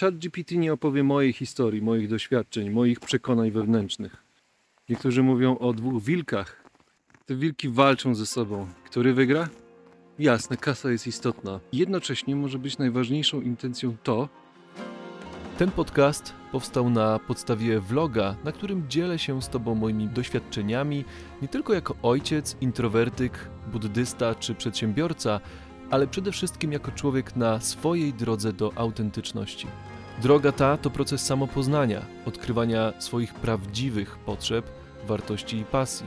ChatGPT nie opowie mojej historii, moich doświadczeń, moich przekonań wewnętrznych. Niektórzy mówią o dwóch wilkach. Te wilki walczą ze sobą. Który wygra? Jasne, kasa jest istotna. Jednocześnie może być najważniejszą intencją to... Ten podcast powstał na podstawie vloga, na którym dzielę się z Tobą moimi doświadczeniami, nie tylko jako ojciec, introwertyk, buddysta czy przedsiębiorca, ale przede wszystkim jako człowiek na swojej drodze do autentyczności. Droga ta to proces samopoznania, odkrywania swoich prawdziwych potrzeb, wartości i pasji,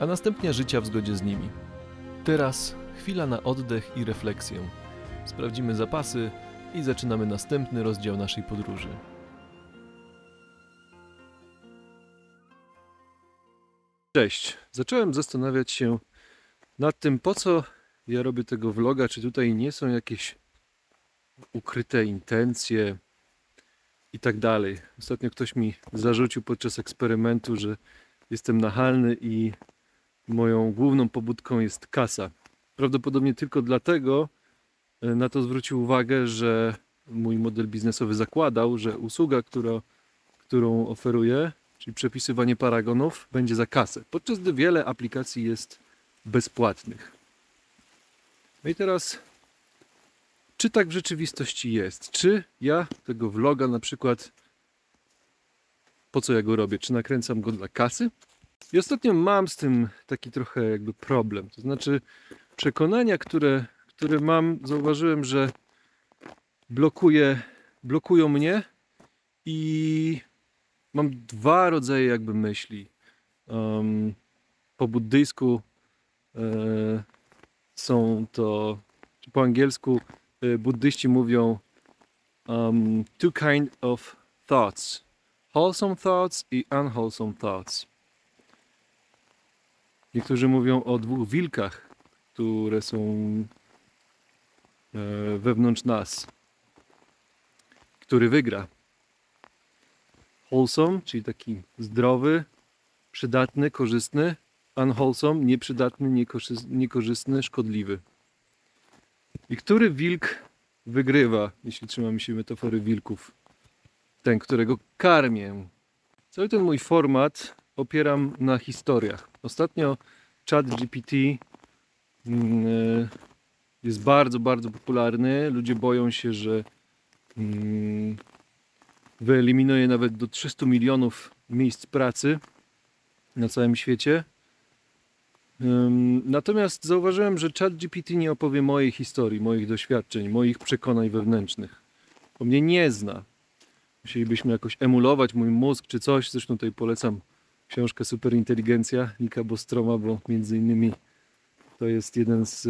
a następnie życia w zgodzie z nimi. Teraz chwila na oddech i refleksję. Sprawdzimy zapasy i zaczynamy następny rozdział naszej podróży. Cześć! Zacząłem zastanawiać się nad tym, po co ja robię tego vloga, czy tutaj nie są jakieś ukryte intencje i tak dalej. Ostatnio ktoś mi zarzucił podczas eksperymentu, że jestem nachalny i moją główną pobudką jest kasa. Prawdopodobnie tylko dlatego na to zwrócił uwagę, że mój model biznesowy zakładał, że usługa, którą oferuję, czyli przepisywanie paragonów, będzie za kasę, podczas gdy wiele aplikacji jest bezpłatnych. No i teraz, czy tak w rzeczywistości jest? Czy ja tego vloga na przykład, po co ja go robię? Czy nakręcam go dla kasy? I ostatnio mam z tym taki trochę jakby problem. To znaczy przekonania, które mam, zauważyłem, że blokują mnie i mam dwa rodzaje jakby myśli. Po buddyjsku są to, czy po angielsku buddyści mówią two kind of thoughts. Wholesome thoughts i unwholesome thoughts. Niektórzy mówią o dwóch wilkach, które są wewnątrz nas. Który wygra? Wholesome, czyli taki zdrowy, przydatny, korzystny. Unwholesome, nieprzydatny, niekorzystny, szkodliwy. I który wilk wygrywa, jeśli trzymamy się metafory wilków? Ten, którego karmię. Cały ten mój format opieram na historiach. Ostatnio ChatGPT jest bardzo, bardzo popularny. Ludzie boją się, że wyeliminuje nawet do 300 milionów miejsc pracy na całym świecie. Natomiast zauważyłem, że ChatGPT nie opowie mojej historii, moich doświadczeń, moich przekonań wewnętrznych. Bo mnie nie zna. Musielibyśmy jakoś emulować mój mózg czy coś. Zresztą tutaj polecam książkę Superinteligencja Nika Bostroma, bo między innymi to jest jeden z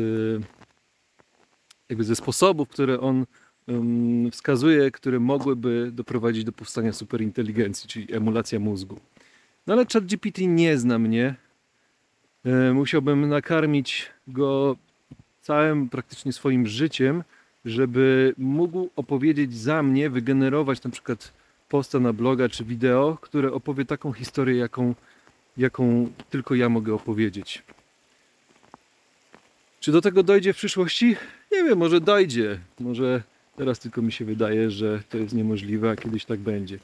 jakby ze sposobów, które on wskazuje, które mogłyby doprowadzić do powstania superinteligencji, czyli emulacja mózgu. No ale ChatGPT nie zna mnie. Musiałbym nakarmić go całym praktycznie swoim życiem, żeby mógł opowiedzieć za mnie, wygenerować na przykład posta na bloga czy wideo, które opowie taką historię, jaką tylko ja mogę opowiedzieć. Czy do tego dojdzie w przyszłości? Nie wiem, może dojdzie. Może teraz tylko mi się wydaje, że to jest niemożliwe, a kiedyś tak będzie.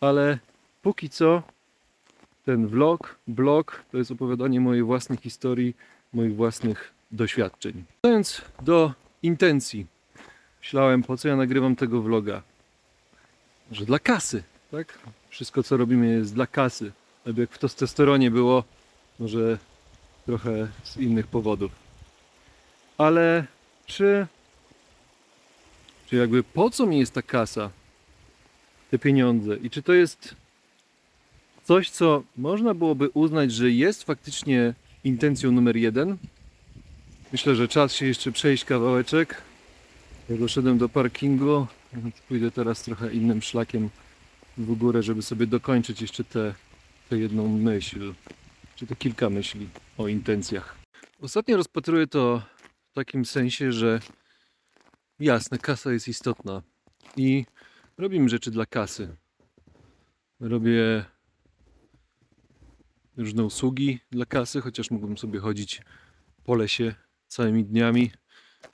Ale póki co ten blog, to jest opowiadanie mojej własnej historii, moich własnych doświadczeń. Wracając do intencji, myślałem, po co ja nagrywam tego vloga? Że dla kasy, tak? Wszystko, co robimy, jest dla kasy. Albo jak w testosteronie było, może trochę z innych powodów. Ale czy jakby po co mi jest ta kasa, te pieniądze? I czy to jest coś, co można byłoby uznać, że jest faktycznie intencją numer jeden? Myślę, że czas się jeszcze przejść kawałeczek. Ja doszedłem do parkingu. Pójdę teraz trochę innym szlakiem w górę, żeby sobie dokończyć jeszcze tę jedną myśl. Czy to kilka myśli o intencjach. Ostatnio rozpatruję to w takim sensie, że jasne, kasa jest istotna. I robimy rzeczy dla kasy. Robię różne usługi dla kasy, chociaż mógłbym sobie chodzić po lesie całymi dniami.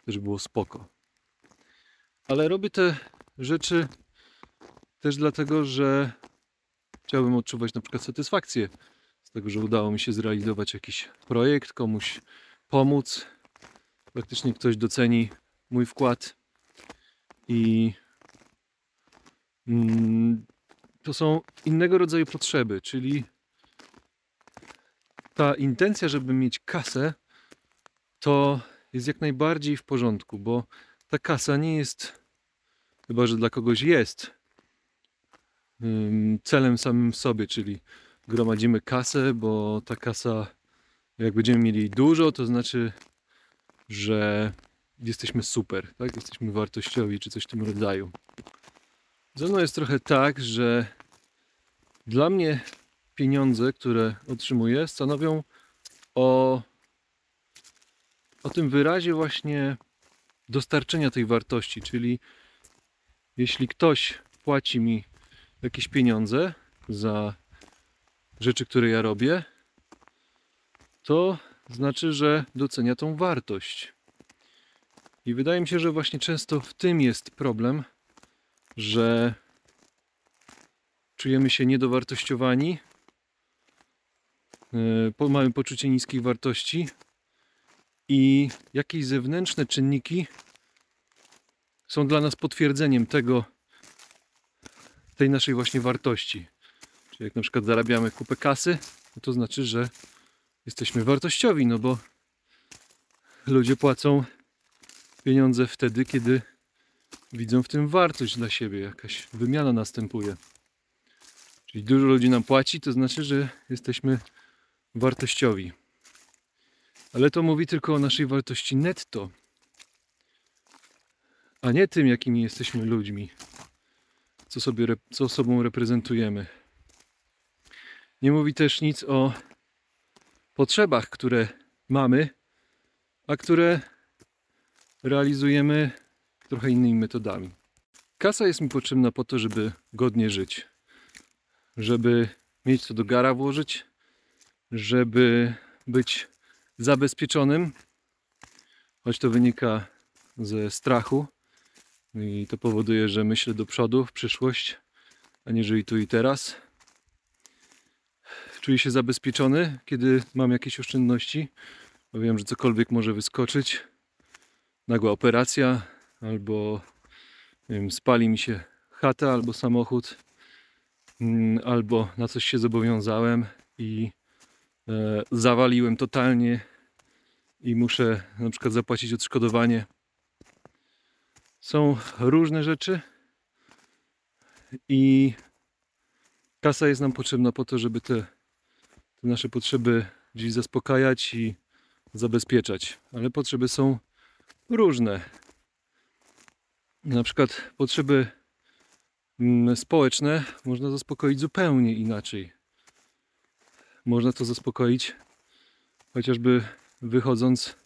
Też było spoko. Ale robię te rzeczy też dlatego, że chciałbym odczuwać na przykład satysfakcję z tego, że udało mi się zrealizować jakiś projekt, komuś pomóc. Praktycznie ktoś doceni mój wkład i to są innego rodzaju potrzeby, czyli ta intencja, żeby mieć kasę, to jest jak najbardziej w porządku, bo ta kasa nie jest, chyba że dla kogoś jest, celem samym w sobie, czyli gromadzimy kasę, bo ta kasa, jak będziemy mieli dużo, to znaczy, że jesteśmy super, tak? Jesteśmy wartościowi czy coś w tym rodzaju. Ze mną jest trochę tak, że dla mnie pieniądze, które otrzymuję, stanowią o tym wyrazie właśnie dostarczenia tej wartości, czyli jeśli ktoś płaci mi jakieś pieniądze za rzeczy, które ja robię, to znaczy, że docenia tą wartość. I wydaje mi się, że właśnie często w tym jest problem, że czujemy się niedowartościowani, mamy poczucie niskiej wartości i jakieś zewnętrzne czynniki są dla nas potwierdzeniem tego, tej naszej właśnie wartości. Czyli jak na przykład zarabiamy kupę kasy, no to znaczy, że jesteśmy wartościowi, no bo ludzie płacą pieniądze wtedy, kiedy widzą w tym wartość dla siebie, jakaś wymiana następuje. Czyli dużo ludzi nam płaci, to znaczy, że jesteśmy wartościowi. Ale to mówi tylko o naszej wartości netto, a nie tym, jakimi jesteśmy ludźmi, co sobą reprezentujemy. Nie mówi też nic o potrzebach, które mamy, a które realizujemy trochę innymi metodami. Kasa jest mi potrzebna po to, żeby godnie żyć, żeby mieć co do gara włożyć, żeby być zabezpieczonym, choć to wynika ze strachu i to powoduje, że myślę do przodu, w przyszłość, a nie żyję tu i teraz. Czuję się zabezpieczony, kiedy mam jakieś oszczędności, bo wiem, że cokolwiek może wyskoczyć. Nagła operacja, albo nie wiem, spali mi się chata, albo samochód, albo na coś się zobowiązałem i zawaliłem totalnie i muszę na przykład zapłacić odszkodowanie. Są różne rzeczy i kasa jest nam potrzebna po to, żeby te nasze potrzeby gdzieś zaspokajać i zabezpieczać. Ale potrzeby są różne. Na przykład potrzeby społeczne można zaspokoić zupełnie inaczej. Można to zaspokoić chociażby wychodząc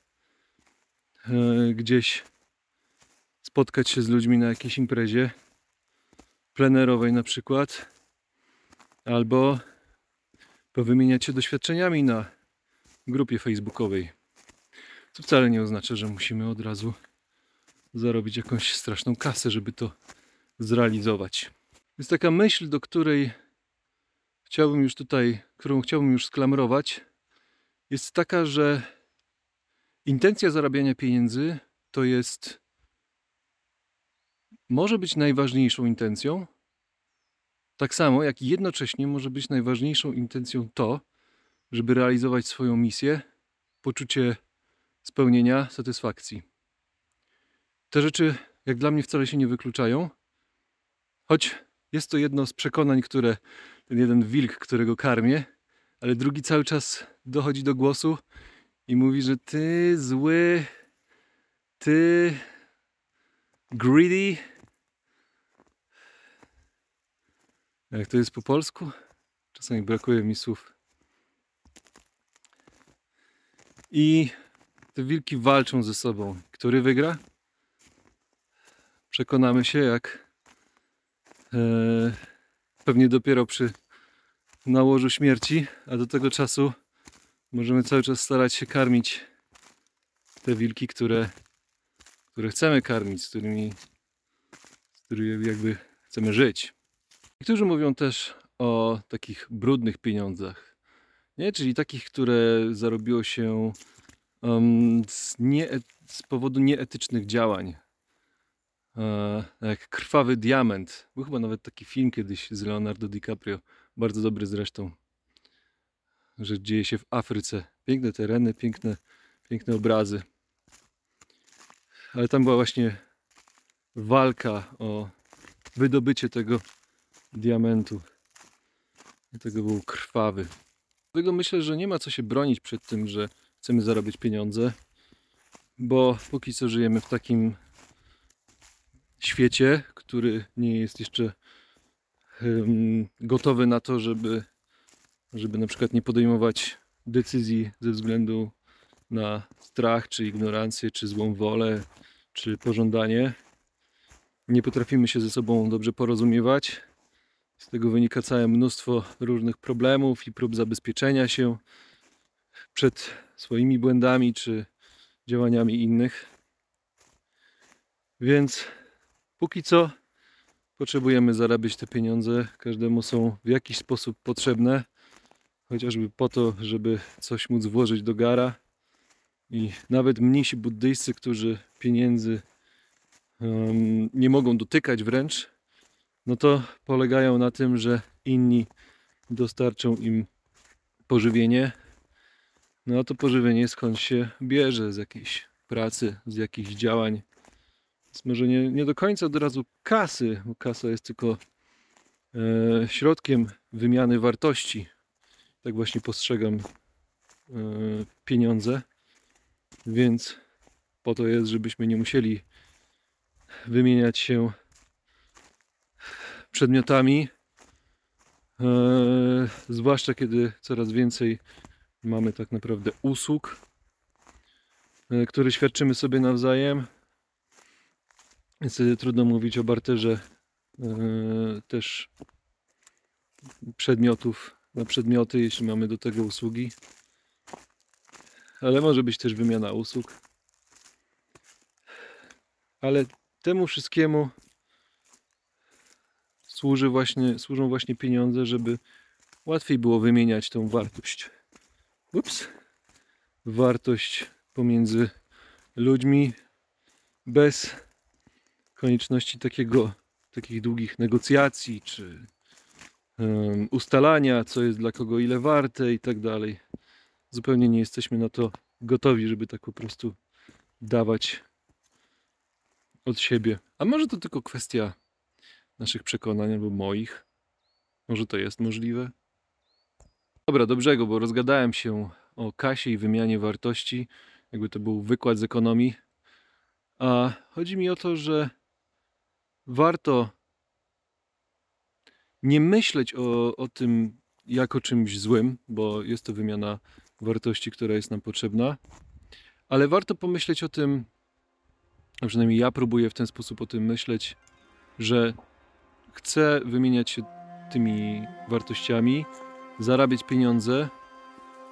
gdzieś, spotkać się z ludźmi na jakiejś imprezie plenerowej na przykład, albo powymieniać się doświadczeniami na grupie facebookowej. To wcale nie oznacza, że musimy od razu zarobić jakąś straszną kasę, żeby to zrealizować. Jest taka myśl, do której chciałbym już tutaj, którą chciałbym już sklamrować, jest taka, że intencja zarabiania pieniędzy to jest, może być najważniejszą intencją, tak samo jak jednocześnie może być najważniejszą intencją to, żeby realizować swoją misję, poczucie spełnienia, satysfakcji. Te rzeczy jak dla mnie wcale się nie wykluczają, choć jest to jedno z przekonań, które ten jeden wilk, którego karmię, ale drugi cały czas dochodzi do głosu i mówi, że ty zły, ty greedy. Jak to jest po polsku? Czasami brakuje mi słów. I te wilki walczą ze sobą. Który wygra? Przekonamy się, jak pewnie dopiero przy nałożu śmierci, a do tego czasu możemy cały czas starać się karmić te wilki, które chcemy karmić, z którymi który jakby chcemy żyć. Niektórzy mówią też o takich brudnych pieniądzach, nie? Czyli takich, które zarobiło się z powodu nieetycznych działań. Jak Krwawy Diament. Był chyba nawet taki film kiedyś z Leonardo DiCaprio, bardzo dobry zresztą, że dzieje się w Afryce. Piękne tereny, piękne obrazy. Ale tam była właśnie walka o wydobycie tego diamentu. Dlatego był krwawy. Dlatego myślę, że nie ma co się bronić przed tym, że chcemy zarobić pieniądze, bo póki co żyjemy w takim świecie, który nie jest jeszcze gotowy na to, żeby na przykład nie podejmować decyzji ze względu na strach, czy ignorancję, czy złą wolę, czy pożądanie. Nie potrafimy się ze sobą dobrze porozumiewać. Z tego wynika całe mnóstwo różnych problemów i prób zabezpieczenia się przed swoimi błędami, czy działaniami innych. Więc póki co potrzebujemy zarabiać te pieniądze. Każdemu są w jakiś sposób potrzebne. Chociażby po to, żeby coś móc włożyć do gara. I nawet mnisi buddyjscy, którzy pieniędzy nie mogą dotykać wręcz, no to polegają na tym, że inni dostarczą im pożywienie. No a to pożywienie skąd się bierze? Z jakiejś pracy, z jakichś działań. Więc może nie do końca od razu kasy, bo kasa jest tylko środkiem wymiany wartości. Tak właśnie postrzegam pieniądze. Więc po to jest, żebyśmy nie musieli wymieniać się przedmiotami, zwłaszcza kiedy coraz więcej mamy tak naprawdę usług, które świadczymy sobie nawzajem. Więc trudno mówić o barterze też przedmiotów na przedmioty, jeśli mamy do tego usługi. Ale może być też wymiana usług. Ale temu wszystkiemu służą właśnie pieniądze, żeby łatwiej było wymieniać tą wartość. Wartość pomiędzy ludźmi bez konieczności takich długich negocjacji, czy ustalania, co jest dla kogo ile warte i tak dalej. Zupełnie nie jesteśmy na to gotowi, żeby tak po prostu dawać od siebie. A może to tylko kwestia naszych przekonań albo moich. Może to jest możliwe. Dobra, do brzegu, bo rozgadałem się o kasie i wymianie wartości. Jakby to był wykład z ekonomii. A chodzi mi o to, że warto nie myśleć o tym jako czymś złym, bo jest to wymiana wartości, która jest nam potrzebna. Ale warto pomyśleć o tym, a przynajmniej ja próbuję w ten sposób o tym myśleć, że chcę wymieniać się tymi wartościami, zarabiać pieniądze,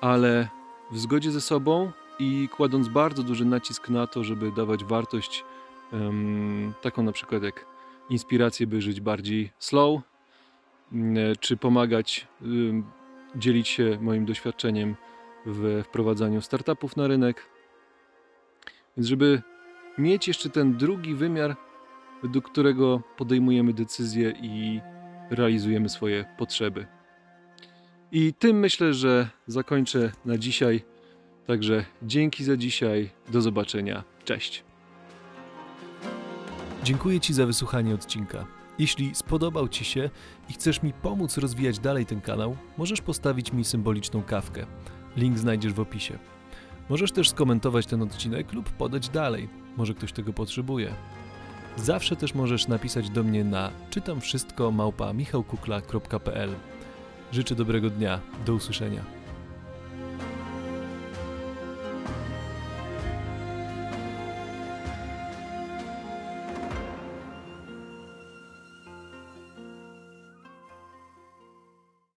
ale w zgodzie ze sobą i kładąc bardzo duży nacisk na to, żeby dawać wartość taką na przykład jak inspirację, by żyć bardziej slow, czy pomagać, dzielić się moim doświadczeniem we wprowadzaniu startupów na rynek. Więc żeby mieć jeszcze ten drugi wymiar, według którego podejmujemy decyzje i realizujemy swoje potrzeby. I tym myślę, że zakończę na dzisiaj. Także dzięki za dzisiaj. Do zobaczenia. Cześć. Dziękuję Ci za wysłuchanie odcinka. Jeśli spodobał Ci się i chcesz mi pomóc rozwijać dalej ten kanał, możesz postawić mi symboliczną kawkę. Link znajdziesz w opisie. Możesz też skomentować ten odcinek lub podać dalej. Może ktoś tego potrzebuje. Zawsze też możesz napisać do mnie na czytamwszystko@michałkukla.pl. Życzę dobrego dnia. Do usłyszenia.